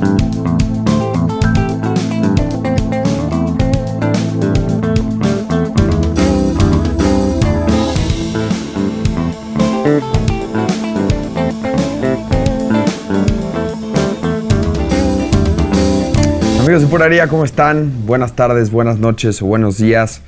Amigos de Puraría, ¿cómo están? Buenas tardes, buenas noches o buenos días.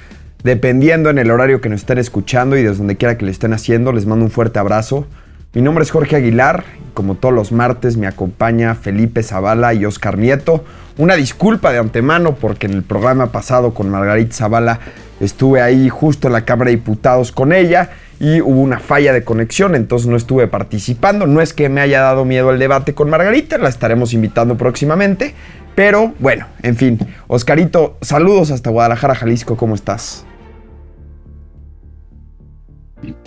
Dependiendo en el horario que nos estén escuchando y desde donde quiera que lo estén haciendo, les mando un fuerte abrazo. Mi nombre es Jorge Aguilar. Como todos los martes me acompaña Felipe Zavala y Oscar Nieto. Una disculpa de antemano porque en el programa pasado con Margarita Zavala estuve ahí justo en la Cámara de Diputados con ella y hubo una falla de conexión, entonces no estuve participando. No es que me haya dado miedo el debate con Margarita, la estaremos invitando próximamente. Pero bueno, en fin. Oscarito, saludos hasta Guadalajara, Jalisco. ¿Cómo estás?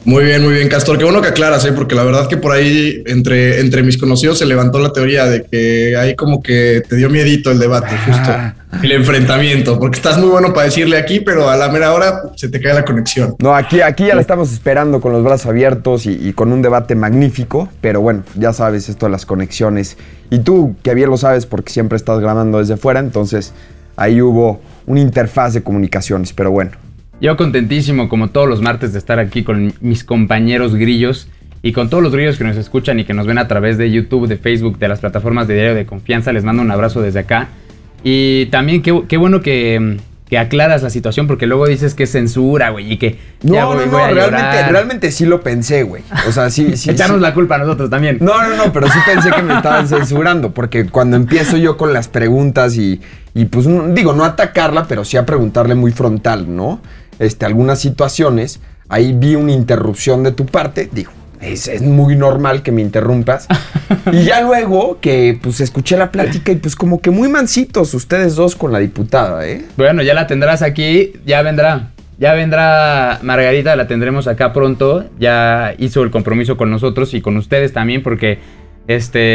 Muy bien, Castor. Qué bueno que aclaras, porque la verdad que por ahí entre mis conocidos se levantó la teoría de que ahí como que te dio miedito el debate, justo el enfrentamiento, porque estás muy bueno para decirle aquí, pero a la mera hora se te cae la conexión. No, aquí ya la estamos esperando con los brazos abiertos y con un debate magnífico, pero bueno, ya sabes esto de las conexiones. Y tú, que bien lo sabes porque siempre estás grabando desde fuera, entonces ahí hubo una interfaz de comunicaciones, pero bueno. Yo contentísimo, como todos los martes, de estar aquí con mis compañeros grillos y con todos los grillos que nos escuchan y que nos ven a través de YouTube, de Facebook, de las plataformas de Diario de Confianza. Les mando un abrazo desde acá. Y también qué bueno que aclaras la situación, porque luego dices que es censura, güey, y que realmente sí lo pensé, güey. O sea, sí echarnos la culpa a nosotros también. No, pero sí pensé que me estaban censurando, porque cuando empiezo yo con las preguntas y pues, no atacarla, pero sí a preguntarle muy frontal, ¿no? Algunas situaciones, ahí vi una interrupción de tu parte, digo, es muy normal que me interrumpas. Y ya luego que pues escuché la plática y pues como que muy mansitos ustedes dos con la diputada, ¿eh? Bueno, ya la tendrás aquí, ya vendrá Margarita, la tendremos acá pronto, ya hizo el compromiso con nosotros y con ustedes también, porque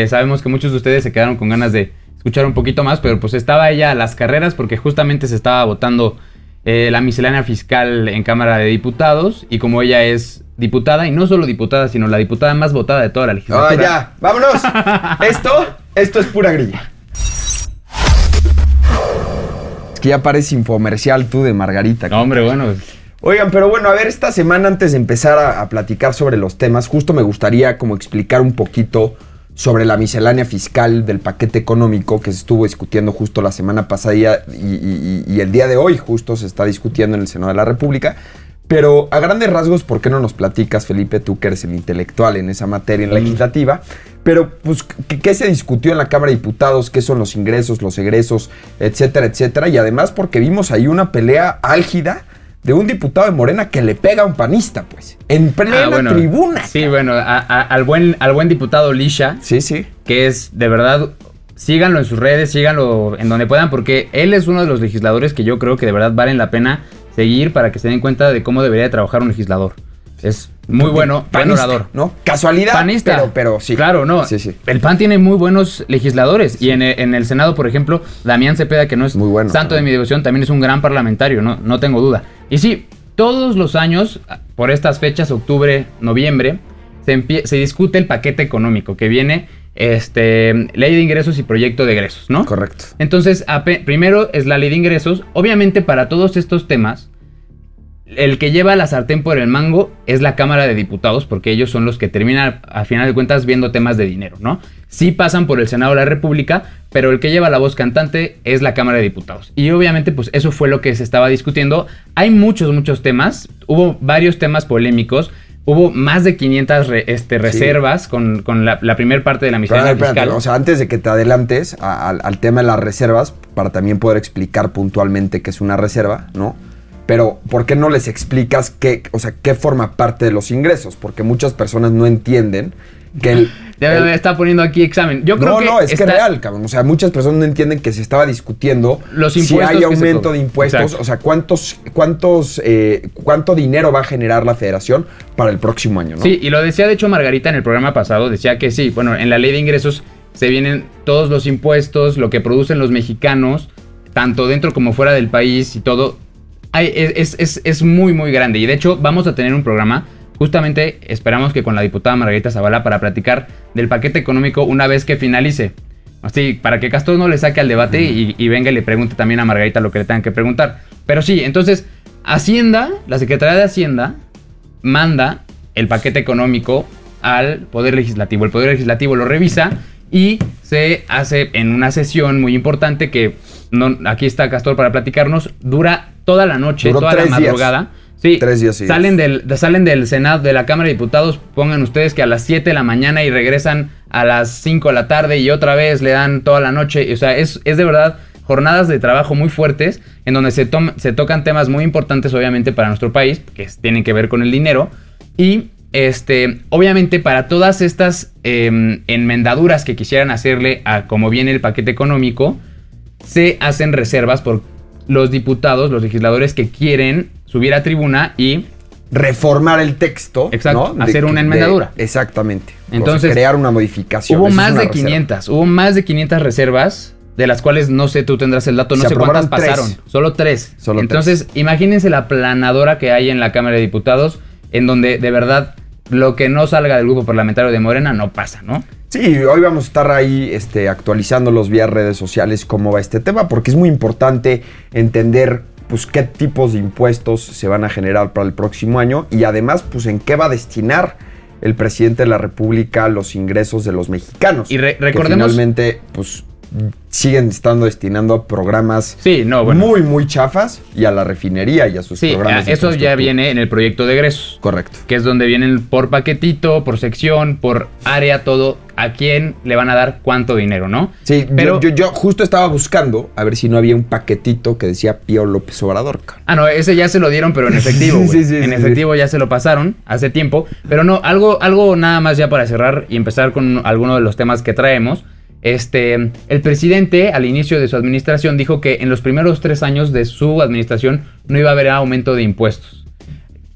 sabemos que muchos de ustedes se quedaron con ganas de escuchar un poquito más, pero pues estaba ella a las carreras porque justamente se estaba votando la miscelánea fiscal en Cámara de Diputados, y como ella es diputada, y no solo diputada, sino la diputada más votada de toda la legislatura. ¡Ah, ya! ¡Vámonos! Esto es pura grilla. Es que ya parece infomercial tú de Margarita. No, hombre, bueno. Oigan, pero bueno, a ver, esta semana antes de empezar a platicar sobre los temas, justo me gustaría como explicar un poquito sobre la miscelánea fiscal del paquete económico que se estuvo discutiendo justo la semana pasada y el día de hoy justo se está discutiendo en el Senado de la República. Pero a grandes rasgos, ¿por qué no nos platicas, Felipe, tú que eres el intelectual en esa materia, en la legislativa? Pero pues, ¿qué se discutió en la Cámara de Diputados? ¿Qué son los ingresos, los egresos, etcétera, etcétera? Y además porque vimos ahí una pelea álgida de un diputado de Morena que le pega a un panista, pues, en plena tribuna. Sí, cara. Bueno, al buen diputado Lisha, sí, que es, de verdad, síganlo en sus redes, síganlo en donde puedan, porque él es uno de los legisladores que yo creo que de verdad valen la pena seguir para que se den cuenta de cómo debería de trabajar un legislador. Es muy bueno, panista, buen orador. ¿No? Casualidad, panista, pero sí. Claro, no. Sí. El PAN tiene muy buenos legisladores. Sí. Y en el Senado, por ejemplo, Damián Cepeda, que no es muy bueno, santo de mi devoción, también es un gran parlamentario, no tengo duda. Y sí, todos los años, por estas fechas, octubre, noviembre, se discute el paquete económico que viene, ley de ingresos y proyecto de egresos, ¿no? Correcto. Entonces, primero es la ley de ingresos. Obviamente, para todos estos temas, el que lleva la sartén por el mango es la Cámara de Diputados, porque ellos son los que terminan, a final de cuentas, viendo temas de dinero, ¿no? Sí pasan por el Senado de la República, pero el que lleva la voz cantante es la Cámara de Diputados. Y obviamente, pues eso fue lo que se estaba discutiendo. Hay muchos temas. Hubo varios temas polémicos. Hubo más de 500 reservas con la primera parte de la miscelánea fiscal. O sea, antes de que te adelantes al tema de las reservas, para también poder explicar puntualmente qué es una reserva, ¿no? Pero, ¿por qué no les explicas qué forma parte de los ingresos? Porque muchas personas no entienden que me está poniendo aquí examen. Yo creo que es real, cabrón. O sea, muchas personas no entienden que se estaba discutiendo los si hay aumento de impuestos. Exacto. O sea, cuánto dinero va a generar la federación para el próximo año, ¿no? Sí, y lo decía, de hecho, Margarita en el programa pasado. Decía que sí, bueno, en la ley de ingresos se vienen todos los impuestos, lo que producen los mexicanos, tanto dentro como fuera del país y todo. Es muy, muy grande. Y de hecho, vamos a tener un programa, justamente esperamos que con la diputada Margarita Zavala, para platicar del paquete económico una vez que finalice. Así, para que Castor no le saque al debate y venga y le pregunte también a Margarita lo que le tengan que preguntar. Pero sí, entonces, Hacienda, la Secretaría de Hacienda, manda el paquete económico al Poder Legislativo. El Poder Legislativo lo revisa y se hace en una sesión muy importante que no, aquí está Castor para platicarnos. Dura toda la noche, duró toda la madrugada. Días. Sí, 3 días salen del Senado, de la Cámara de Diputados, pongan ustedes que a las 7 de la mañana y regresan a las 5 de la tarde y otra vez le dan toda la noche. O sea, es de verdad jornadas de trabajo muy fuertes en donde se tocan temas muy importantes obviamente para nuestro país, que tienen que ver con el dinero. Y obviamente para todas estas enmendaduras que quisieran hacerle a como viene el paquete económico, se hacen reservas por los diputados, los legisladores que quieren subir a tribuna y reformar el texto, exacto, ¿no? Hacer una enmendadura. Exactamente. Entonces, crear una modificación. Hubo más de 500 reservas, de las cuales no sé, tú tendrás el dato, no sé cuántas pasaron. Solo tres. Entonces, imagínense la planadora que hay en la Cámara de Diputados, en donde de verdad lo que no salga del grupo parlamentario de Morena no pasa, ¿no? Sí, hoy vamos a estar ahí actualizándolos vía redes sociales cómo va este tema, porque es muy importante entender pues qué tipos de impuestos se van a generar para el próximo año y además pues en qué va a destinar el presidente de la República los ingresos de los mexicanos. Y recordemos que finalmente pues siguen estando destinando a programas muy muy chafas y a la refinería y a sus programas. Sí, eso ya viene en el proyecto de egresos. Correcto. Que es donde vienen por paquetito, por sección, por área, todo. ¿A quién le van a dar cuánto dinero, no? Sí, pero yo justo estaba buscando a ver si no había un paquetito que decía Pío López Obrador. Ah, no, ese ya se lo dieron, pero en efectivo, güey. Sí, en efectivo. Ya se lo pasaron hace tiempo. Pero no, algo nada más ya para cerrar y empezar con alguno de los temas que traemos. El presidente al inicio de su administración dijo que en los primeros 3 años de su administración no iba a haber aumento de impuestos.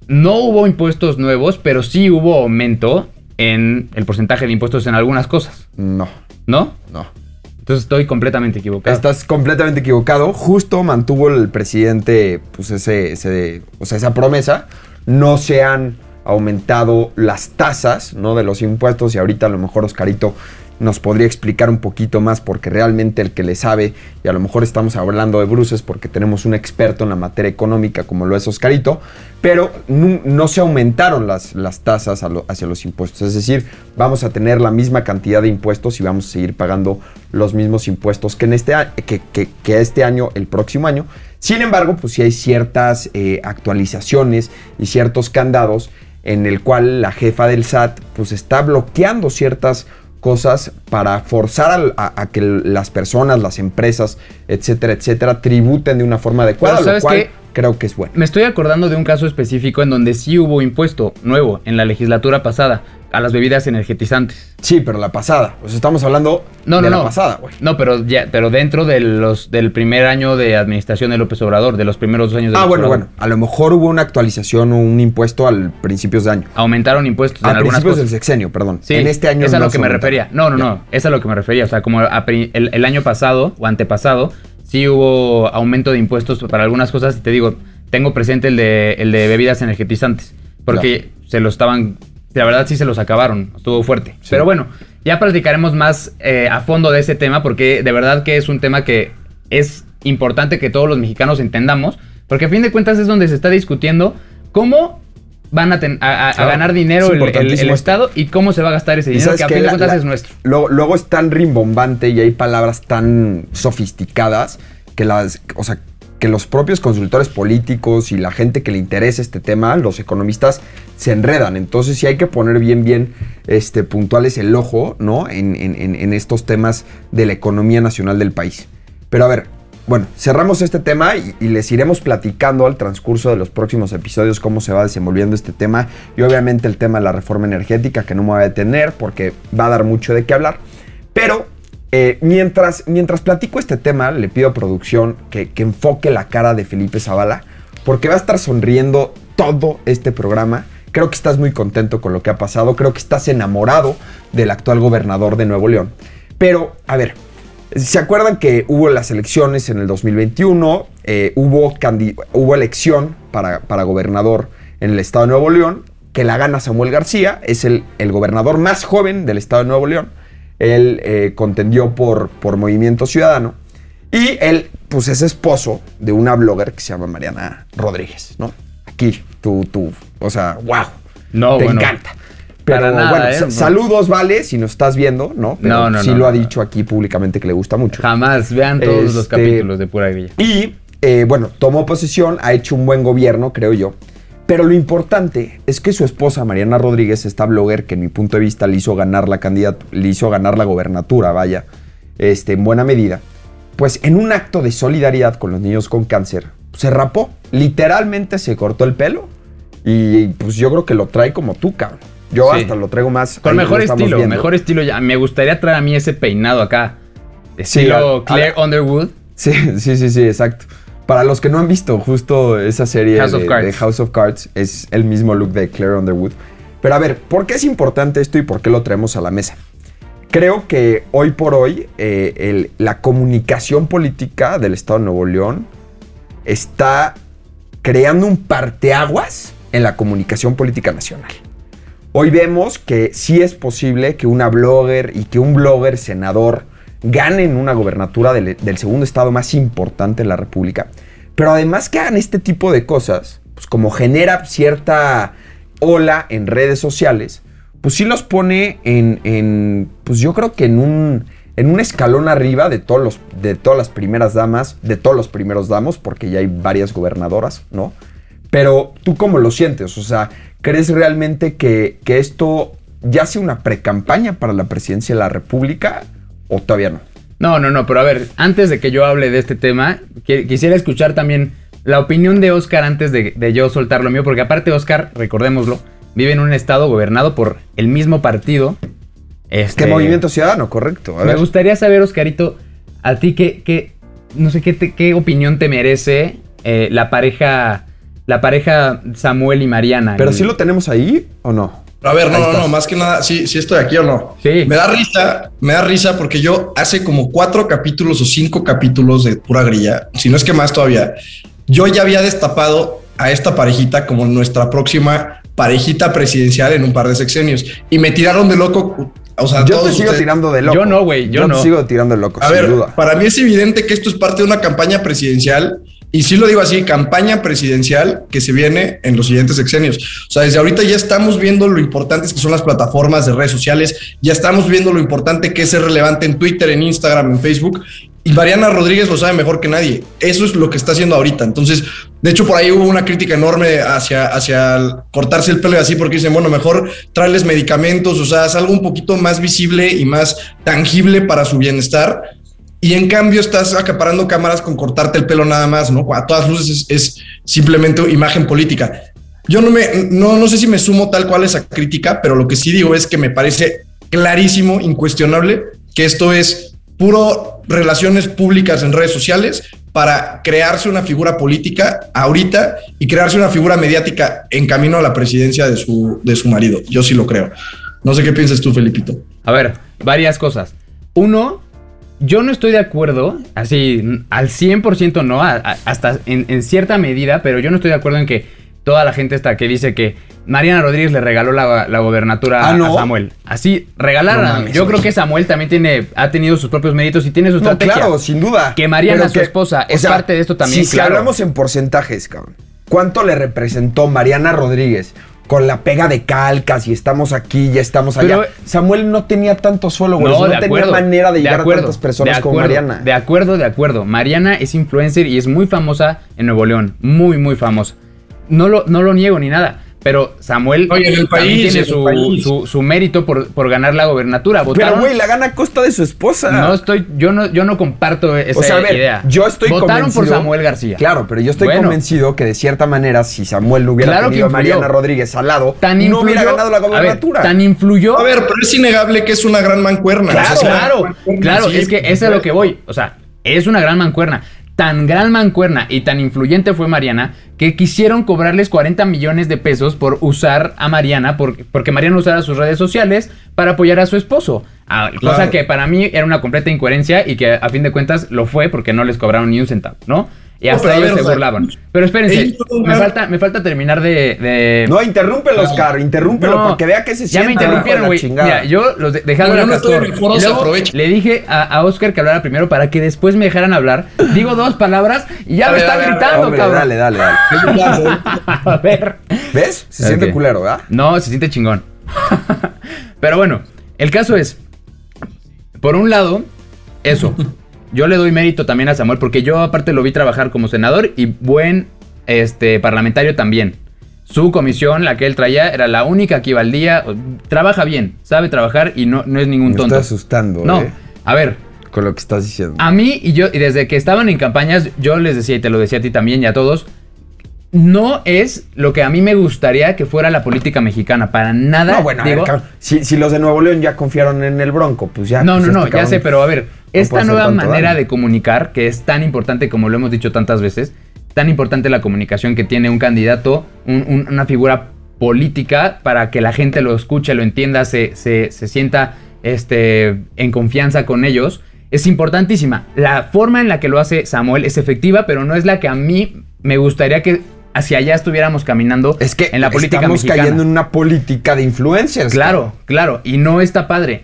No hubo impuestos nuevos, pero sí hubo aumento en el porcentaje de impuestos en algunas cosas. No. Entonces estoy completamente equivocado. Estás completamente equivocado. Justo mantuvo el presidente pues esa promesa. No se han aumentado las tasas, ¿no?, de los impuestos. Y ahorita a lo mejor Oscarito nos podría explicar un poquito más, porque realmente el que le sabe, y a lo mejor estamos hablando de bruces porque tenemos un experto en la materia económica como lo es Oscarito, pero no se aumentaron las tasas hacia los impuestos. Es decir, vamos a tener la misma cantidad de impuestos y vamos a seguir pagando los mismos impuestos que este año, el próximo año. Sin embargo, pues sí hay ciertas actualizaciones y ciertos candados en el cual la jefa del SAT pues está bloqueando ciertas cosas para forzar a que las personas, las empresas, etcétera, tributen de una forma adecuada, lo cual creo que es bueno. Me estoy acordando de un caso específico en donde sí hubo impuesto nuevo en la legislatura pasada a las bebidas energetizantes. Sí, pero la pasada. Pues estamos hablando de la pasada, güey. No, pero dentro de del primer año de administración de López Obrador, de los primeros 2 años de López Obrador. A lo mejor hubo una actualización o un impuesto al principios de año. Aumentaron impuestos en algunas cosas. A principios del sexenio, perdón. Sí, en este año es a lo que me refería. No. Es a lo que me refería. O sea, como el año pasado o antepasado, sí hubo aumento de impuestos para algunas cosas. Te digo, tengo presente el de bebidas energetizantes. Porque se lo estaban... La verdad sí se los acabaron, estuvo fuerte. Sí. Pero bueno, ya platicaremos más a fondo de ese tema, porque de verdad que es un tema que es importante que todos los mexicanos entendamos, porque a fin de cuentas es donde se está discutiendo cómo van a ganar dinero el Estado y cómo se va a gastar ese dinero, que a fin de cuentas es nuestro. Luego es tan rimbombante y hay palabras tan sofisticadas que los propios consultores políticos y la gente que le interesa este tema, los economistas, se enredan. Entonces sí hay que poner bien puntuales el ojo, ¿no?, en estos temas de la economía nacional del país. Pero a ver, bueno, cerramos este tema y les iremos platicando al transcurso de los próximos episodios cómo se va desenvolviendo este tema y obviamente el tema de la reforma energética, que no me voy a detener porque va a dar mucho de qué hablar. Pero... Mientras platico este tema, le pido a producción que enfoque la cara de Felipe Zavala, porque va a estar sonriendo todo este programa. Creo que estás muy contento con lo que ha pasado, creo que estás enamorado del actual gobernador de Nuevo León. Pero, a ver, ¿se acuerdan que hubo las elecciones en el 2021? Hubo elección para gobernador en el estado de Nuevo León, que la gana Samuel García, es el gobernador más joven del estado de Nuevo León. Él contendió por Movimiento Ciudadano. Y él, pues, es esposo de una blogger que se llama Mariana Rodríguez, ¿no? Aquí, tú, o sea, wow. No, te bueno, encanta. Pero para nada, bueno, saludos, Vale, si nos estás viendo, ¿no? Pero sí lo ha dicho aquí públicamente que le gusta mucho. Jamás, vean todos los capítulos de Pura Grilla. Y, bueno, tomó posesión, ha hecho un buen gobierno, creo yo. Pero lo importante es que su esposa, Mariana Rodríguez, esta blogger que, en mi punto de vista, le hizo ganar la gobernatura, vaya, en buena medida. Pues en un acto de solidaridad con los niños con cáncer, se rapó. Literalmente se cortó el pelo y pues yo creo que lo trae como tú, cabrón. Yo sí, hasta lo traigo más... Con mejor estilo ya. Me gustaría traer a mí ese peinado acá. Estilo sí, Claire Underwood. Sí, exacto. Para los que no han visto justo esa serie de House of Cards, es el mismo look de Claire Underwood. Pero a ver, ¿por qué es importante esto y por qué lo traemos a la mesa? Creo que hoy por hoy la comunicación política del Estado de Nuevo León está creando un parteaguas en la comunicación política nacional. Hoy vemos que sí es posible que una blogger y que un blogger senador ganen una gobernatura del segundo estado más importante de la República. Pero además que hagan este tipo de cosas, pues como genera cierta ola en redes sociales, pues sí los pone pues yo creo que en un escalón arriba de todas las primeras damas, de todos los primeros damos, porque ya hay varias gobernadoras, ¿no? Pero tú, ¿cómo lo sientes? O sea, ¿crees realmente que esto ya sea una precampaña para la presidencia de la República o todavía no? No, pero a ver, antes de que yo hable de este tema, quisiera escuchar también la opinión de Oscar antes de yo soltar lo mío, porque aparte Oscar, recordémoslo, vive en un estado gobernado por el mismo partido. ¿Qué Movimiento Ciudadano? Correcto. A ver. Me gustaría saber, Oscarito, a ti qué opinión te merece la pareja Samuel y Mariana. ¿Pero sí lo tenemos ahí o no? A ver, no, más que nada, sí estoy aquí o no. Sí. Me da risa porque yo hace como 4 capítulos o 5 capítulos de Pura Grilla, si no es que más todavía, yo ya había destapado a esta parejita como nuestra próxima parejita presidencial en un par de sexenios. Y me tiraron de loco. O sea, yo te sigo tirando de loco. Yo no, güey. Yo no. Te sigo tirando de loco. A ver, para mí es evidente que esto es parte de una campaña presidencial. Y sí lo digo así, campaña presidencial que se viene en los siguientes sexenios. O sea, desde ahorita ya estamos viendo lo importantes que son las plataformas de redes sociales. Ya estamos viendo lo importante que es ser relevante en Twitter, en Instagram, en Facebook. Y Mariana Rodríguez lo sabe mejor que nadie. Eso es lo que está haciendo ahorita. Entonces, de hecho, por ahí hubo una crítica enorme hacia cortarse el pelo y así, porque dicen, bueno, mejor traerles medicamentos, o sea, es algo un poquito más visible y más tangible para su bienestar. Y en cambio estás acaparando cámaras con cortarte el pelo nada más, ¿no? A todas luces es simplemente imagen política. Yo no sé si me sumo tal cual a esa crítica, pero lo que sí digo es que me parece clarísimo, incuestionable, que esto es puro relaciones públicas en redes sociales para crearse una figura política ahorita y crearse una figura mediática en camino a la presidencia de su marido. Yo sí lo creo. No sé qué piensas tú, Felipito. A ver, varias cosas. Uno, yo no estoy de acuerdo, así al 100% no, hasta en cierta medida, pero yo no estoy de acuerdo en que toda la gente está que dice que Mariana Rodríguez le regaló la gobernatura a Samuel. Así, regalarla. No, yo creo que Samuel también ha tenido sus propios méritos y tiene su estrategia. Claro, sin duda. Que Mariana, su esposa, es parte de esto también. Si hablamos en porcentajes, cabrón, ¿cuánto le representó Mariana Rodríguez? Con la pega de calcas y estamos aquí, ya estamos allá. Pero Samuel no tenía tanto solo, güey. No tenía manera de llegar a tantas personas como Mariana. De acuerdo. Mariana es influencer y es muy famosa en Nuevo León. Muy, muy famosa. No lo niego ni nada. Pero Samuel tiene su mérito por ganar la gobernatura. ¿Votaron? Pero, güey, la gana a costa de su esposa. Yo no comparto esa idea. O sea, a ver, yo estoy convencido. Votaron por Samuel García. Claro, pero yo estoy convencido que de cierta manera, si Samuel no hubiera tenido a Mariana Rodríguez al lado, no hubiera ganado la gobernatura. A ver, tan influyó. A ver, pero es innegable que es una gran mancuerna. Claro, o sea, claro, sí, es que eso es lo que voy. O sea, es una gran mancuerna. Tan gran mancuerna y tan influyente fue Mariana que quisieron cobrarles 40 millones de pesos por usar a Mariana, porque Mariana usara sus redes sociales para apoyar a su esposo. Cosa que para mí era una completa incoherencia y que a fin de cuentas lo fue porque no les cobraron ni un centavo, ¿no? Y hasta no, ellos se burlaban. Pero espérense, me falta terminar de... No, interrúmpelo, Oscar, interrúmpelo, para que vea que se sienta. Ya me interrumpieron, güey. Mira, yo los dejaba la castor. Le dije a Oscar que hablara primero para que después me dejaran hablar. Digo dos palabras y ya me están gritando, hombre, cabrón. Dale. A ver. ¿Ves? Se siente culero, ¿verdad? No, se siente chingón. Pero bueno, el caso es, por un lado, eso... Yo le doy mérito también a Samuel porque yo aparte lo vi trabajar como senador y buen parlamentario también. Su comisión, la que él traía, era la única que iba al día. Trabaja bien, sabe trabajar y no es ningún tonto. Me está asustando, no, a ver. Con lo que estás diciendo. A mí y yo, y desde que estaban en campañas, yo les decía, y te lo decía a ti también y a todos, no es lo que a mí me gustaría que fuera la política mexicana. Para nada. No, bueno, digo, a ver, si los de Nuevo León ya confiaron en el Bronco, pues ya. No, pues no, ya sé, pero a ver... Esta nueva manera de comunicar, que es tan importante como lo hemos dicho tantas veces, tan importante la comunicación que tiene un candidato, una figura política, para que la gente lo escuche, lo entienda, se sienta en confianza con ellos, es importantísima. La forma en la que lo hace Samuel es efectiva, pero no es la que a mí me gustaría que hacia allá estuviéramos caminando en la política mexicana. Es que estamos cayendo en una política de influencias. Claro, y no está padre,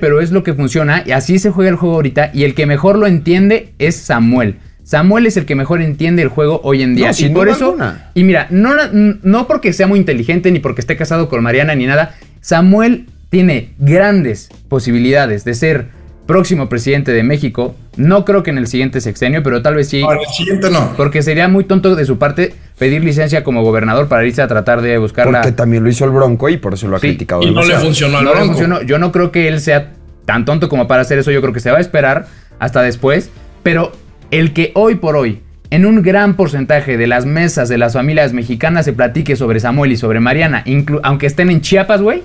pero es lo que funciona y así se juega el juego ahorita y el que mejor lo entiende es Samuel. Samuel es el que mejor entiende el juego hoy en día. No, y por eso, alguna. Y mira, no porque sea muy inteligente ni porque esté casado con Mariana ni nada, Samuel tiene grandes posibilidades de ser próximo presidente de México. No creo que en el siguiente sexenio, pero tal vez sí. Ahora, el siguiente no. Porque sería muy tonto de su parte pedir licencia como gobernador para irse a tratar de buscarla. Porque también lo hizo el Bronco y por eso lo ha criticado. Y demasiado. No le funcionó al Bronco. No le funcionó. Yo no creo que él sea tan tonto como para hacer eso. Yo creo que se va a esperar hasta después. Pero el que hoy por hoy, en un gran porcentaje de las mesas de las familias mexicanas, se platique sobre Samuel y sobre Mariana, aunque estén en Chiapas, güey.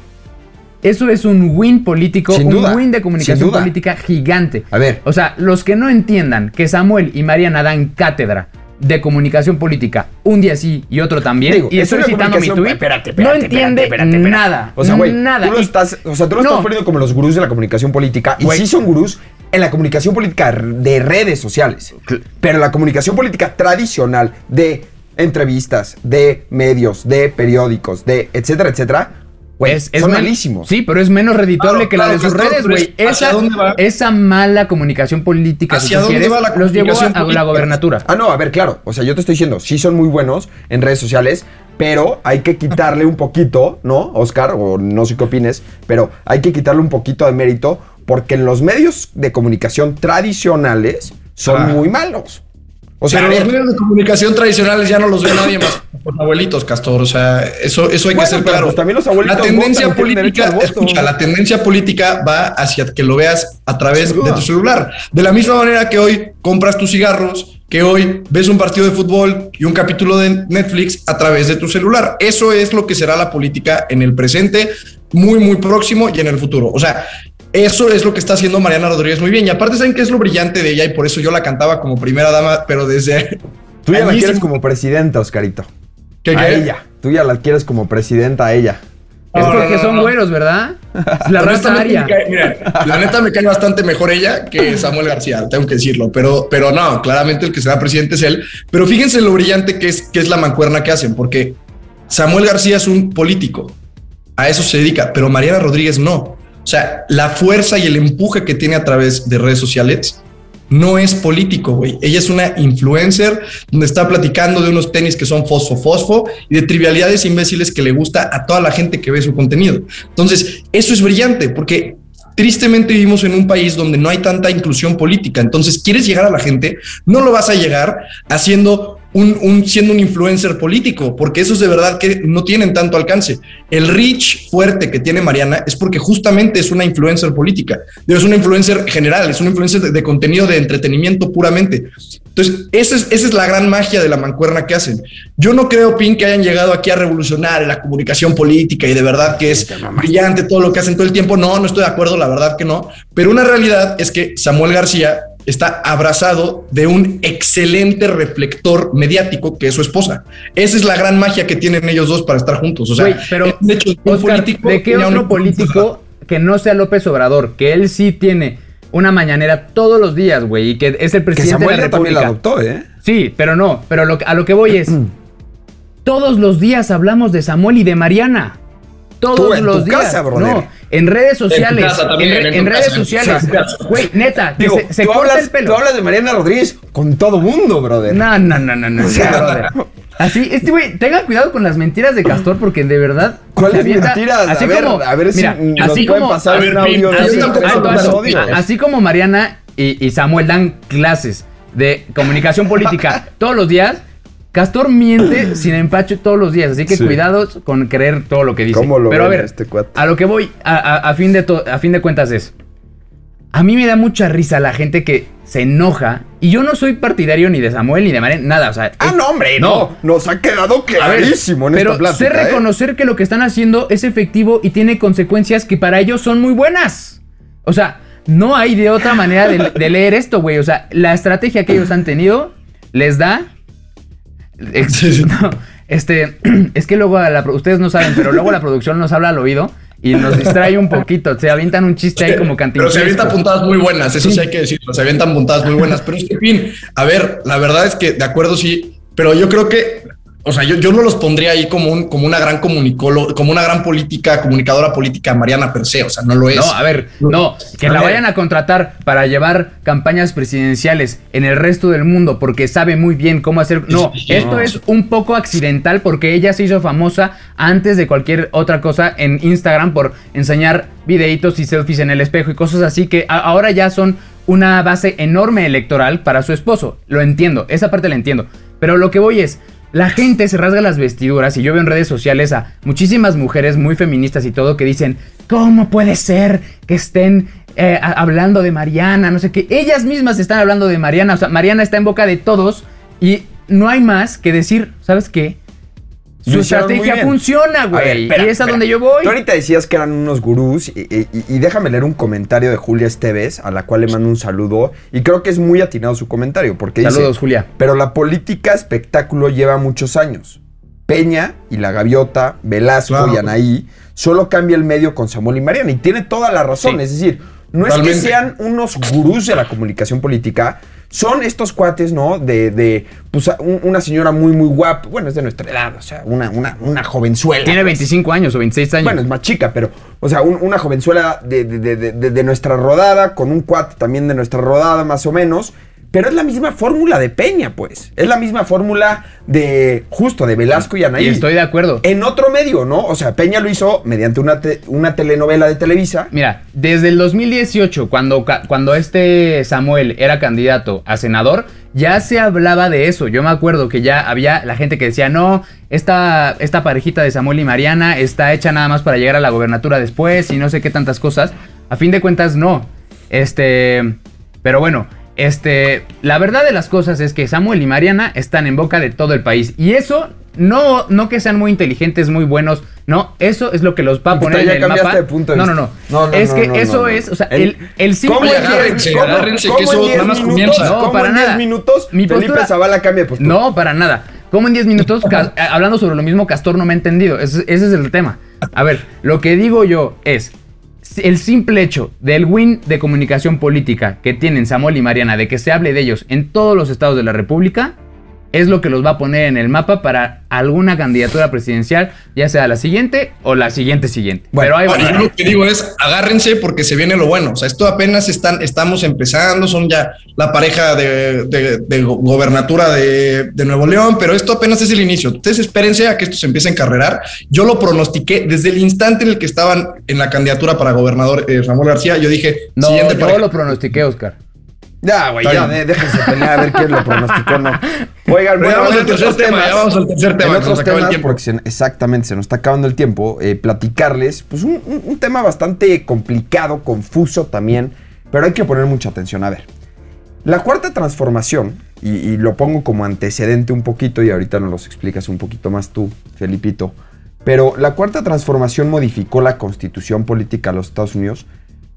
Eso es un win político, win de comunicación política gigante. A ver. O sea, los que no entiendan que Samuel y Mariana dan cátedra de comunicación política un día sí y otro también, digo, y estoy citando mi tuit, no entiende nada. O sea, güey, tú lo estás poniendo como los gurús de la comunicación política, y sí son gurús en la comunicación política de redes sociales, pero la comunicación política tradicional de entrevistas, de medios, de periódicos, de etcétera, etcétera, güey, es malísimo. Sí, pero es menos redituable que la de sus redes, güey. Esa mala comunicación política, si tú quieres, los llevó a la gobernatura. Ah, no, a ver, claro. O sea, yo te estoy diciendo, sí son muy buenos en redes sociales, pero hay que quitarle un poquito, ¿no, Oscar? O no sé qué opines, pero hay que quitarle un poquito de mérito porque en los medios de comunicación tradicionales son muy malos. O sea, pero los medios de comunicación tradicionales ya no los ve nadie más por abuelitos, Castor. O sea, eso hay que ser claro. Pues también los abuelitos. La tendencia política va hacia que lo veas a través de tu celular. De la misma manera que hoy compras tus cigarros, que hoy ves un partido de fútbol y un capítulo de Netflix a través de tu celular. Eso es lo que será la política en el presente, muy, muy próximo y en el futuro. O sea, eso es lo que está haciendo Mariana Rodríguez muy bien. Y aparte, ¿saben qué es lo brillante de ella? Y por eso yo la cantaba como primera dama, pero desde... Tú ya la quieres como presidenta, Oscarito. ¿Qué? A ella. Tú ya la quieres como presidenta a ella. Es porque son güeros, ¿verdad? La raza aria. La neta me cae bastante mejor ella que Samuel García, tengo que decirlo. Pero no, claramente el que será presidente es él. Pero fíjense lo brillante que es la mancuerna que hacen, porque Samuel García es un político. A eso se dedica, pero Mariana Rodríguez no. O sea, la fuerza y el empuje que tiene a través de redes sociales no es político, güey. Ella es una influencer donde está platicando de unos tenis que son fosfo y de trivialidades imbéciles que le gusta a toda la gente que ve su contenido. Entonces, eso es brillante porque tristemente vivimos en un país donde no hay tanta inclusión política. Entonces, quieres llegar a la gente, no lo vas a llegar haciendo siendo un influencer político, porque esos de verdad que no tienen tanto alcance. El reach fuerte que tiene Mariana es porque justamente es una influencer política, es una influencer general, es una influencer de contenido de entretenimiento puramente. Entonces, esa es la gran magia de la mancuerna que hacen. Yo no creo, Pin, que hayan llegado aquí a revolucionar la comunicación política y de verdad que es brillante todo lo que hacen todo el tiempo. No estoy de acuerdo, la verdad que no. Pero una realidad es que Samuel García está abrazado de un excelente reflector mediático que es su esposa. Esa es la gran magia que tienen ellos dos para estar juntos. O sea, wey, pero de hecho, Oscar, ¿de qué otro político que no sea López Obrador, que él sí tiene una mañanera todos los días, güey, y que es el presidente de la República, también la adoptó, Sí, pero no, pero a lo que voy es... todos los días hablamos de Samuel y de Mariana. Todos los días. No, en redes sociales. En redes sociales. Güey, neta, se corta el pelo. Tú hablas de Mariana Rodríguez con todo mundo, brother. No. Brother. Así, güey, tengan cuidado con las mentiras de Castor, porque de verdad. ¿Cuáles mentiras? Así como, a ver si nos pueden pasar un audio. Así como Mariana y Samuel dan clases de comunicación política todos los días, Castor miente sin empacho todos los días, así que sí, cuidado con creer todo lo que dice. ¿Cómo lo Pero a ver, este cuate? A lo que voy, a fin de cuentas es, a mí me da mucha risa la gente que se enoja, y yo no soy partidario ni de Samuel ni de Mariana, nada, o sea... no, hombre, no, nos ha quedado clarísimo ver, en esta plática. Pero sé reconocer que lo que están haciendo es efectivo y tiene consecuencias que para ellos son muy buenas. O sea, no hay de otra manera de leer esto, güey, o sea, la estrategia que ellos han tenido les da... No, es que luego ustedes no saben, pero luego la producción nos habla al oído y nos distrae un poquito. Se avientan un chiste ahí como cantinero. Pero se avientan puntadas muy buenas, eso sí hay que decirlo. Se avientan puntadas muy buenas, pero es que, en fin, a ver, la verdad es que de acuerdo sí, pero yo creo que, o sea, yo no los pondría ahí como una gran comunicóloga, como una gran comunicadora política Mariana per se, o sea, no lo es. No, a ver, no, que la vayan a contratar para llevar campañas presidenciales en el resto del mundo porque sabe muy bien cómo hacer... No, esto es un poco accidental porque ella se hizo famosa antes de cualquier otra cosa en Instagram por enseñar videitos y selfies en el espejo y cosas así que ahora ya son una base enorme electoral para su esposo. Lo entiendo, esa parte la entiendo, pero lo que voy es... La gente se rasga las vestiduras y yo veo en redes sociales a muchísimas mujeres muy feministas y todo que dicen ¿cómo puede ser que estén hablando de Mariana? No sé qué. Ellas mismas están hablando de Mariana. O sea, Mariana está en boca de todos y no hay más que decir, ¿sabes qué? Su estrategia funciona, güey. Y es a donde yo voy. Tú ahorita decías que eran unos gurús y déjame leer un comentario de Julia Esteves, a la cual le mando un saludo. Y creo que es muy atinado su comentario porque saludos, dice, Julia. Pero la política espectáculo lleva muchos años. Peña y la Gaviota, Velasco y Anaí, solo cambia el medio con Samuel y Mariana. Y tiene toda la razón. Sí. Es decir, no realmente es que sean unos gurús de la comunicación política. Son estos cuates, ¿no? Pues, una señora muy guapa. Bueno, es de nuestra edad, o sea, una jovenzuela. Tiene 25 años o 26 años. Bueno, es más chica, pero, o sea, una jovenzuela de nuestra rodada, con un cuate también de nuestra rodada, más o menos. Pero es la misma fórmula de Peña, pues. Es la misma fórmula de Velasco y Anaí. Y estoy de acuerdo. En otro medio, ¿no? O sea, Peña lo hizo mediante una telenovela de Televisa. Mira, desde el 2018, cuando este Samuel era candidato a senador, ya se hablaba de eso. Yo me acuerdo que ya había la gente que decía, no, esta parejita de Samuel y Mariana está hecha nada más para llegar a la gobernatura después y no sé qué tantas cosas. A fin de cuentas, no. Pero bueno... la verdad de las cosas es que Samuel y Mariana están en boca de todo el país. Y eso, no que sean muy inteligentes, muy buenos. No, eso es lo que los va a poner en el mapa. No. Es que eso es. O sea, el simple. ¿Cómo en 10 minutos? No, para nada. Felipe Zavala cambia de postura. No, para nada. ¿Cómo en 10 minutos? Hablando sobre lo mismo, Castor no me ha entendido. Ese es el tema. A ver, lo que digo yo es. El simple hecho del win de comunicación política que tienen Samuel y Mariana, de que se hable de ellos en todos los estados de la República, es lo que los va a poner en el mapa para alguna candidatura presidencial, ya sea la siguiente o la siguiente. Bueno, pero ahí va. Yo lo que digo es, agárrense porque se viene lo bueno. O sea, esto apenas estamos empezando, son ya la pareja de gobernatura de Nuevo León, pero esto apenas es el inicio. Ustedes espérense a que esto se empiece a encarrerar. Yo lo pronostiqué desde el instante en el que estaban en la candidatura para gobernador Samuel García. Yo dije, no, siguiente pareja. Yo lo pronostiqué, Oscar. Ya, güey, déjense pelear a ver quién lo pronosticó, no. Oigan, bueno, vamos al tercer tema. Ya vamos al tercer tema. En otros temas, porque exactamente, se nos está acabando el tiempo, platicarles, pues un tema bastante complicado, confuso también, pero hay que poner mucha atención. A ver, la cuarta transformación, y lo pongo como antecedente un poquito, y ahorita nos los explicas un poquito más tú, Felipito, pero la cuarta transformación modificó la constitución política de los Estados Unidos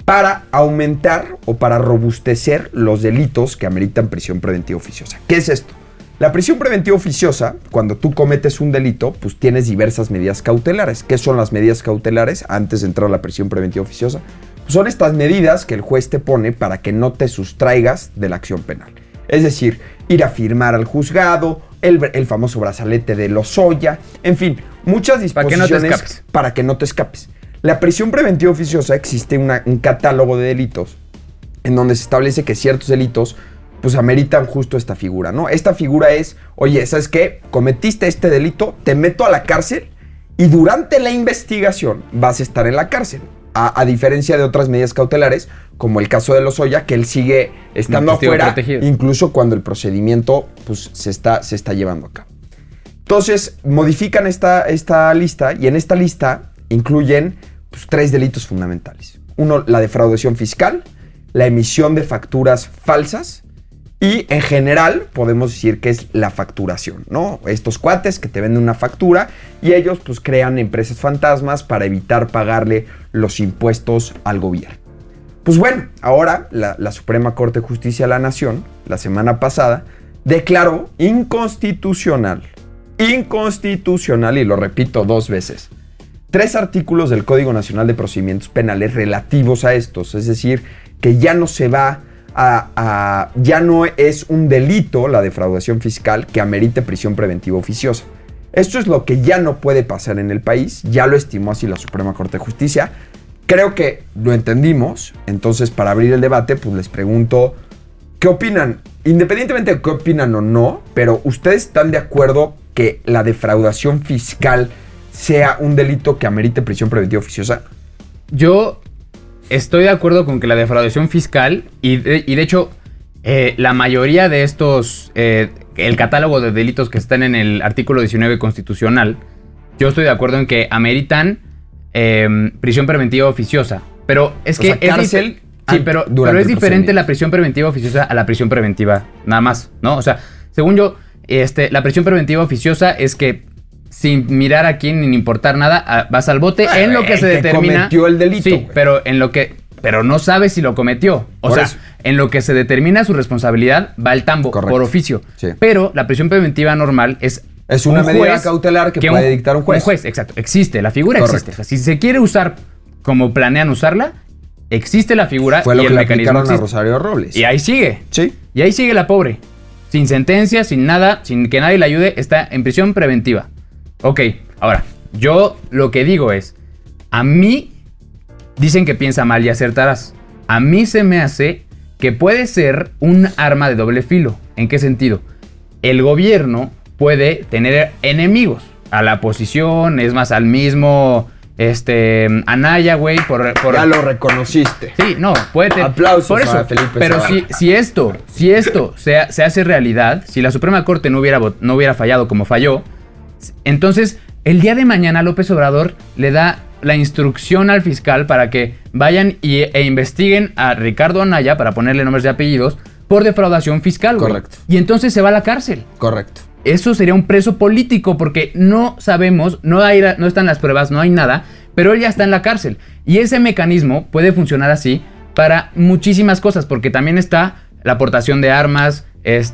para aumentar o para robustecer los delitos que ameritan prisión preventiva oficiosa. ¿Qué es esto? La prisión preventiva oficiosa, cuando tú cometes un delito, pues tienes diversas medidas cautelares. ¿Qué son las medidas cautelares antes de entrar a la prisión preventiva oficiosa? Pues son estas medidas que el juez te pone para que no te sustraigas de la acción penal. Es decir, ir a firmar al juzgado, el famoso brazalete de Lozoya, en fin, muchas disposiciones para que no te escapes. La prisión preventiva oficiosa existe un catálogo de delitos en donde se establece que ciertos delitos pues ameritan justo esta figura, ¿no? Esta figura es, oye, ¿sabes qué? Cometiste este delito, te meto a la cárcel y durante la investigación vas a estar en la cárcel. A diferencia de otras medidas cautelares, como el caso de Lozoya, que él sigue estando afuera, protegido, incluso cuando el procedimiento pues, se está llevando a cabo. Entonces, modifican esta lista, y en esta lista incluyen pues, 3 delitos fundamentales. Uno, la defraudación fiscal, la emisión de facturas falsas, y en general podemos decir que es la facturación, ¿no? Estos cuates que te venden una factura y ellos pues crean empresas fantasmas para evitar pagarle los impuestos al gobierno. Pues bueno, ahora la Suprema Corte de Justicia de la Nación, la semana pasada, declaró inconstitucional, y lo repito 2 veces, 3 artículos del Código Nacional de Procedimientos Penales relativos a estos, es decir, que ya no se va ya no es un delito la defraudación fiscal que amerite prisión preventiva oficiosa. Esto es lo que ya no puede pasar en el país, ya lo estimó así la Suprema Corte de Justicia. Creo que lo entendimos, entonces para abrir el debate pues les pregunto, ¿qué opinan? Independientemente de qué opinan o no, pero ¿ustedes están de acuerdo que la defraudación fiscal sea un delito que amerite prisión preventiva oficiosa? Yo estoy de acuerdo con que la defraudación fiscal y de hecho la mayoría de estos, el catálogo de delitos que están en el artículo 19 constitucional, yo estoy de acuerdo en que ameritan prisión preventiva oficiosa. Pero es que cárcel, sí, pero es diferente la prisión preventiva oficiosa a la prisión preventiva nada más, ¿no? O sea, según yo, la prisión preventiva oficiosa es que sin mirar a quién, sin importar nada, vas al bote en lo que se determina. Cometió el delito. Sí, wey. Pero no sabes si lo cometió. O sea, en lo que se determina su responsabilidad va el tambo. Correcto. Por oficio. Sí. Pero la prisión preventiva normal es una medida cautelar que puede dictar un juez. Un juez, exacto. Existe, la figura. Correcto. Existe. O sea, si se quiere usar como planean usarla, existe la figura. Fue lo y que el le mecanismo aplicaron a Rosario Robles. Y ahí sigue. Sí. Y ahí sigue la pobre. Sin sentencia, sin nada, sin que nadie la ayude, está en prisión preventiva. Ok, ahora, yo lo que digo es, a mí dicen que piensa mal y acertarás. A mí se me hace que puede ser un arma de doble filo. ¿En qué sentido? El gobierno puede tener enemigos a la oposición, es más, al mismo Anaya, güey, ya lo reconociste. Sí, no, puede tener aplausos por eso, a Felipe Zavala. Pero si esto se hace realidad, si la Suprema Corte no hubiera fallado como falló, entonces, el día de mañana López Obrador le da la instrucción al fiscal para que vayan e investiguen a Ricardo Anaya, para ponerle nombres y apellidos, por defraudación fiscal. Correcto. Wey. Y entonces se va a la cárcel. Correcto. Eso sería un preso político porque no sabemos, no están las pruebas, no hay nada, pero él ya está en la cárcel. Y ese mecanismo puede funcionar así para muchísimas cosas, porque también está la aportación de armas.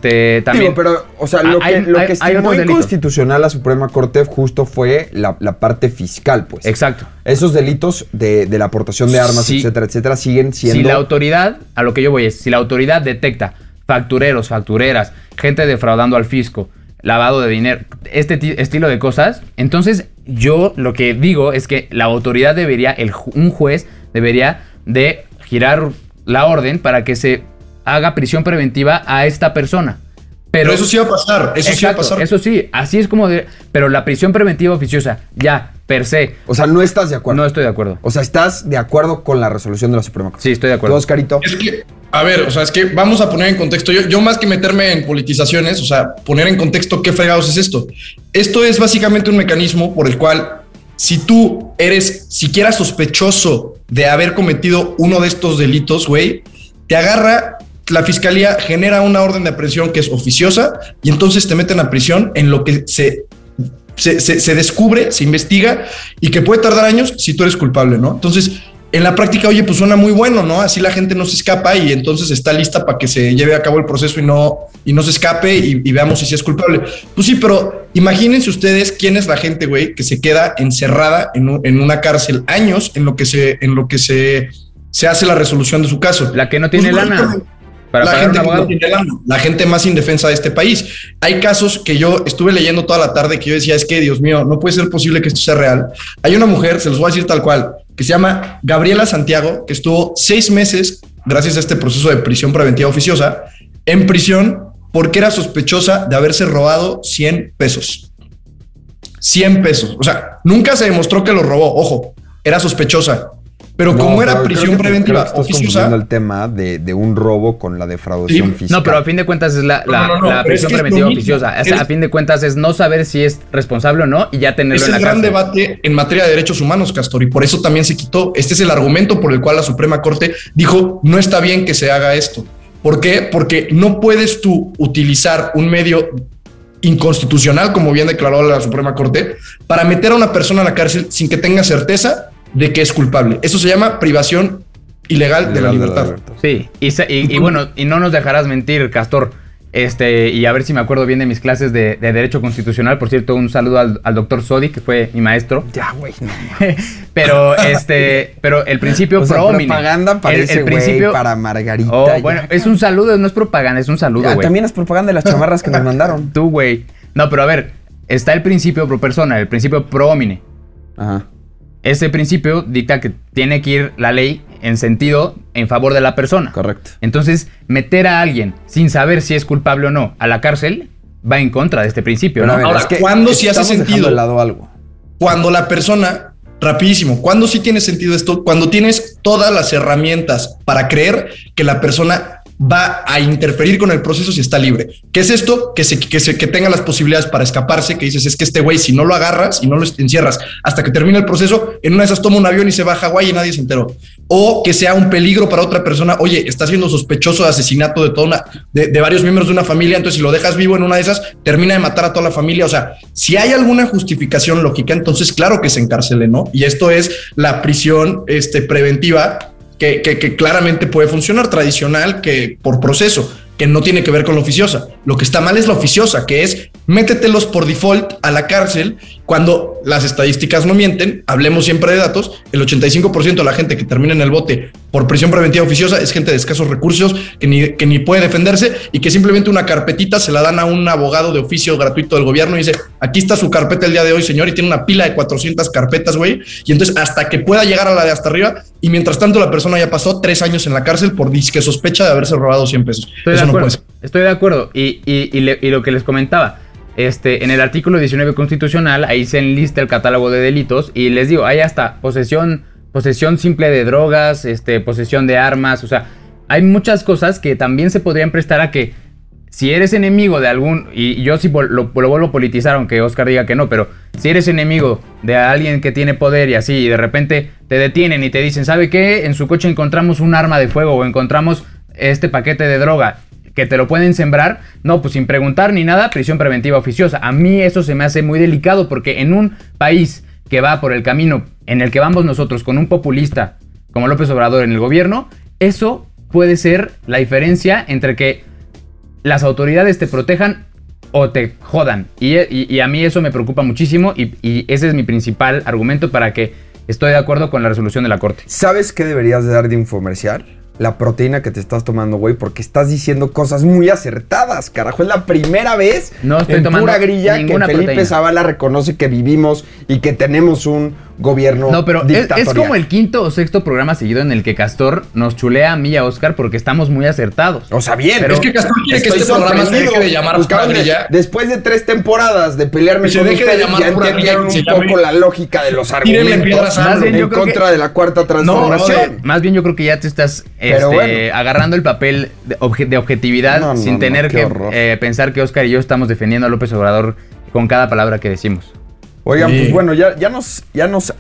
También. Digo, pero, o sea, lo que estimó inconstitucional la Suprema Corte justo fue la parte fiscal, pues. Exacto. Esos delitos de la aportación de armas, sí, etcétera, etcétera, siguen siendo. Si la autoridad, a lo que yo voy es, si la autoridad detecta factureros, factureras, gente defraudando al fisco, lavado de dinero, estilo de cosas, entonces yo lo que digo es que la autoridad debería, un juez debería de girar la orden para que se haga prisión preventiva a esta persona. Pero eso sí va a pasar. Eso exacto, sí va a pasar. Eso sí, así es como pero la prisión preventiva oficiosa, ya, per se. O sea, no estás de acuerdo. No estoy de acuerdo. O sea, ¿estás de acuerdo con la resolución de la Suprema Corte? Sí, estoy de acuerdo. ¿Tú, Oscarito? Es que vamos a poner en contexto. Yo más que meterme en politizaciones, o sea, poner en contexto qué fregados es esto. Esto es básicamente un mecanismo por el cual, si tú eres siquiera sospechoso de haber cometido uno de estos delitos, güey, te agarra la fiscalía, genera una orden de aprehensión que es oficiosa y entonces te meten a prisión en lo que se descubre, se investiga y que puede tardar años si tú eres culpable, ¿no? Entonces, en la práctica, oye, pues suena muy bueno, ¿no? Así la gente no se escapa y entonces está lista para que se lleve a cabo el proceso y no se escape y veamos si es culpable. Pues sí, pero imagínense ustedes quién es la gente, güey, que se queda encerrada en una cárcel años en lo que se hace la resolución de su caso. La que no tiene pues, lana. Para la gente que está señalando, la gente más indefensa de este país. Hay casos que yo estuve leyendo toda la tarde que yo decía, es que Dios mío, no puede ser posible que esto sea real. Hay una mujer, se los voy a decir tal cual, que se llama Gabriela Santiago, que estuvo 6 meses, gracias a este proceso de prisión preventiva oficiosa, en prisión porque era sospechosa de haberse robado 100 pesos. 100 pesos. O sea, nunca se demostró que lo robó. Ojo, era sospechosa. Pero no, como era prisión preventiva oficiosa... el tema de un robo con la defraudación fiscal. No, pero a fin de cuentas es la prisión preventiva oficiosa. O sea, a fin de cuentas es no saber si es responsable o no y ya tenerlo en la cárcel. Es el gran debate en materia de derechos humanos, Castor, y por eso también se quitó. Este es el argumento por el cual la Suprema Corte dijo no está bien que se haga esto. ¿Por qué? Porque no puedes tú utilizar un medio inconstitucional, como bien declaró la Suprema Corte, para meter a una persona a la cárcel sin que tenga certeza de que es culpable. Eso se llama privación ilegal de la libertad. Sí, y bueno, y no nos dejarás mentir, Castor, y a ver si me acuerdo bien de mis clases de Derecho Constitucional. Por cierto, un saludo al doctor Sodi, que fue mi maestro. Ya, güey, no. Pero el principio pro homine. Propaganda para el principio para Margarita. Oh, bueno, es un saludo, no es propaganda, es un saludo, güey. También es propaganda de las chamarras que nos mandaron. Tú, güey. No, pero a ver, está el principio pro persona, el principio pro homine. Ajá. Ese principio dicta que tiene que ir la ley en sentido en favor de la persona. Correcto. Entonces, meter a alguien sin saber si es culpable o no a la cárcel va en contra de este principio, ¿no? Ver, ahora, es que ¿cuándo sí hace sentido? De lado algo. Cuando la persona, rapidísimo, ¿cuándo sí tiene sentido esto? Cuando tienes todas las herramientas para creer que la persona va a interferir con el proceso si está libre. ¿Qué es esto? Que tenga las posibilidades para escaparse, que dices, es que este güey, si no lo agarras y no lo encierras hasta que termine el proceso, en una de esas toma un avión y se va a Hawái y nadie se enteró. O que sea un peligro para otra persona. Oye, está siendo sospechoso de asesinato de toda de varios miembros de una familia, entonces si lo dejas vivo en una de esas, termina de matar a toda la familia. O sea, si hay alguna justificación lógica, entonces claro que se encarcele, ¿no? Y esto es la prisión preventiva, que claramente puede funcionar, tradicional, que por proceso, que no tiene que ver con la oficiosa. Lo que está mal es la oficiosa, que es métetelos por default a la cárcel cuando las estadísticas no mienten. Hablemos siempre de datos. El 85% de la gente que termina en el bote por prisión preventiva oficiosa es gente de escasos recursos que ni puede defenderse y que simplemente una carpetita se la dan a un abogado de oficio gratuito del gobierno y dice, aquí está su carpeta el día de hoy, señor, y tiene una pila de 400 carpetas, güey. Y entonces hasta que pueda llegar a la de hasta arriba. Y mientras tanto, la persona ya pasó 3 años en la cárcel por disque sospecha de haberse robado 100 pesos. Estoy Eso de acuerdo. No puede ser. Estoy de acuerdo. Y lo que les comentaba, en el artículo 19 constitucional, ahí se enlista el catálogo de delitos y les digo, hay hasta posesión simple de drogas, posesión de armas. O sea, hay muchas cosas que también se podrían prestar a que si eres enemigo de algún... Y yo sí lo vuelvo a politizar, aunque Oscar diga que no, pero si eres enemigo de alguien que tiene poder y así, y de repente te detienen y te dicen, ¿sabe qué? En su coche encontramos un arma de fuego o encontramos este paquete de droga, que te lo pueden sembrar. No, pues sin preguntar ni nada, prisión preventiva oficiosa. A mí eso se me hace muy delicado porque en un país que va por el camino en el que vamos nosotros con un populista como López Obrador en el gobierno, eso puede ser la diferencia entre que las autoridades te protejan o te jodan. Y a mí eso me preocupa muchísimo y ese es mi principal argumento para que estoy de acuerdo con la resolución de la Corte. ¿Sabes qué deberías dar de infomercial? La proteína que te estás tomando, güey, porque estás diciendo cosas muy acertadas, carajo. Es la primera vez en pura grilla que Felipe Zavala reconoce que vivimos y que tenemos un gobierno dictatorial. No, pero es como el 5º o 6º programa seguido en el que Castor nos chulea a mí y a Oscar porque estamos muy acertados. O sea, bien. Pero es que Castor quiere que este programa se deje de llamar pura grilla. Después de 3 temporadas de pelearme con ustedes, ya entendieron un poco la lógica de los argumentos en contra de la cuarta transformación. Más bien yo creo que ya te estás... bueno, agarrando el papel de objetividad sin tener que pensar que Oscar y yo estamos defendiendo a López Obrador con cada palabra que decimos. Oigan, pues bueno,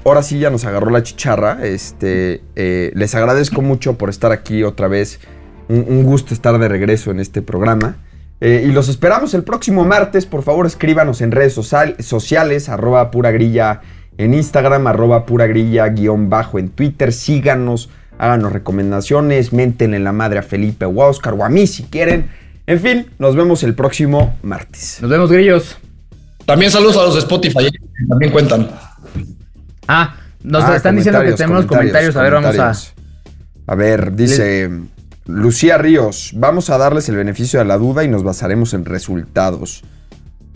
ahora sí ya nos agarró la chicharra. Les agradezco mucho por estar aquí otra vez. Un gusto estar de regreso en este programa. Y los esperamos el próximo martes. Por favor, escríbanos en redes sociales, @puragrilla en Instagram, @puragrilla_ en Twitter. Síganos. Háganos recomendaciones, méntenle la madre a Felipe o a Oscar o a mí si quieren. En fin, nos vemos el próximo martes. Nos vemos, grillos. También saludos a los de Spotify, también cuentan. Nos están diciendo que tenemos comentarios. A ver, vamos a... A ver, dice... Lucía Ríos, vamos a darles el beneficio de la duda y nos basaremos en resultados.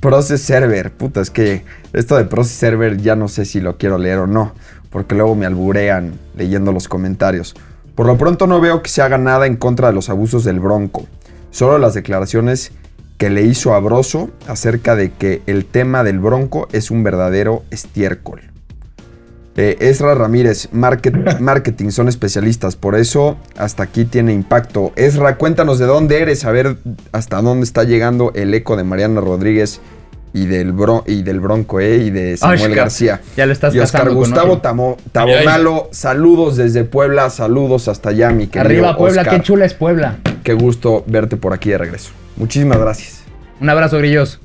Process Server, puta, es que esto de Process Server ya no sé si lo quiero leer o no, porque luego me alburean leyendo los comentarios. Por lo pronto no veo que se haga nada en contra de los abusos del Bronco, solo las declaraciones que le hizo a Broso acerca de que el tema del Bronco es un verdadero estiércol. Ezra Ramírez, marketing son especialistas, por eso hasta aquí tiene impacto. Ezra, cuéntanos de dónde eres, a ver hasta dónde está llegando el eco de Mariana Rodríguez y del Bronco, y de Samuel García. Ya lo estás y Oscar Gustavo Tabonalo, saludos desde Puebla, saludos hasta allá, mi querido Arriba Puebla, Oscar. Qué chula es Puebla. Qué gusto verte por aquí de regreso. Muchísimas gracias. Un abrazo, grillos.